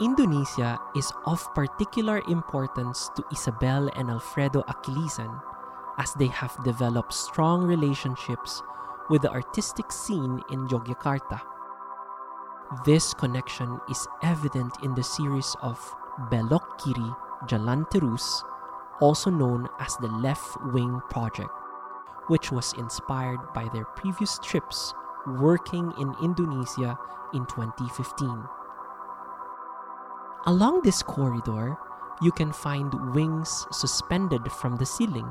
Indonesia is of particular importance to Isabel and Alfredo Aquilizan as they have developed strong relationships with the artistic scene in Yogyakarta. This connection is evident in the series of Belok Kiri Jalan Terus, also known as the Left Wing Project, which was inspired by their previous trips working in Indonesia in 2015. Along this corridor, you can find wings suspended from the ceiling.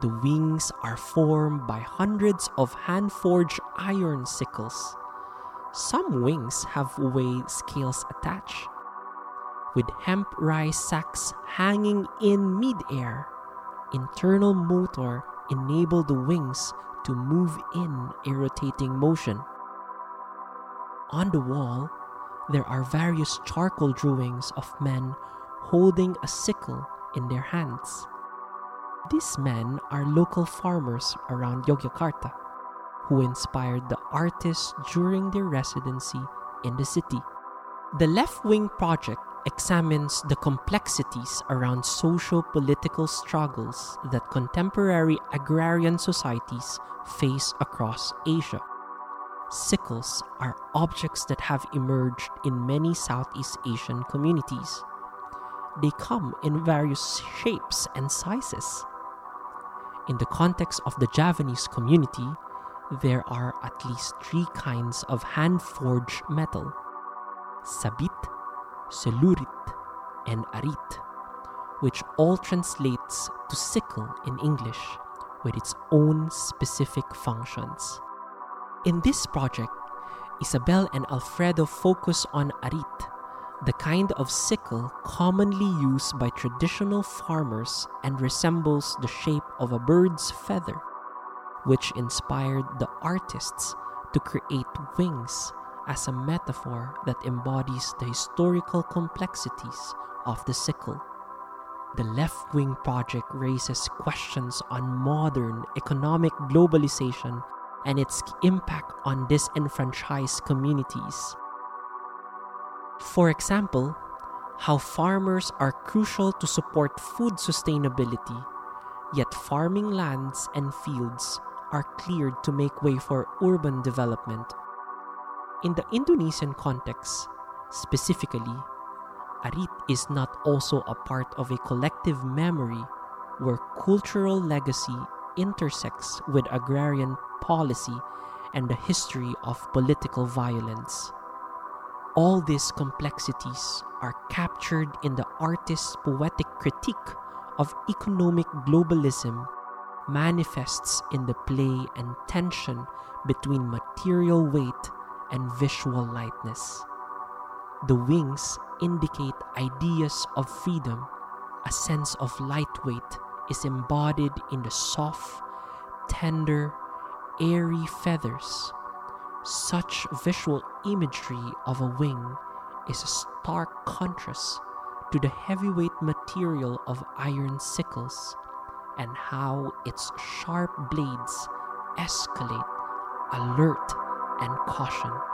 The wings are formed by hundreds of hand-forged iron sickles. Some wings have way scales attached, with hemp rice sacks hanging in mid-air. Internal motor enable the wings to move in a rotating motion. On the wall, there are various charcoal drawings of men holding a sickle in their hands. These men are local farmers around Yogyakarta who inspired the artists during their residency in the city. The Left Wing Project examines the complexities around socio-political struggles that contemporary agrarian societies face across Asia. Sickles are objects that have emerged in many Southeast Asian communities. They come in various shapes and sizes. In the context of the Javanese community, there are at least three kinds of hand-forged metal: sabit, selurit, and arit, which all translates to sickle in English, with its own specific functions. In this project, Isabel and Alfredo focus on arit, the kind of sickle commonly used by traditional farmers and resembles the shape of a bird's feather, which inspired the artists to create wings as a metaphor that embodies the historical complexities of the sickle. The Left Wing Project raises questions on modern economic globalization and its impact on disenfranchised communities. For example, how farmers are crucial to support food sustainability, yet farming lands and fields are cleared to make way for urban development. In the Indonesian context, specifically, arit is not also a part of a collective memory where cultural legacy intersects with agrarian policy and the history of political violence. All these complexities are captured in the artist's poetic critique of economic globalism, manifests in the play and tension between material weight and visual lightness. The wings indicate ideas of freedom. A sense of lightweight is embodied in the soft, tender, airy feathers. Such visual imagery of a wing is a stark contrast to the heavyweight material of iron sickles and how its sharp blades escalate, alert, and caution.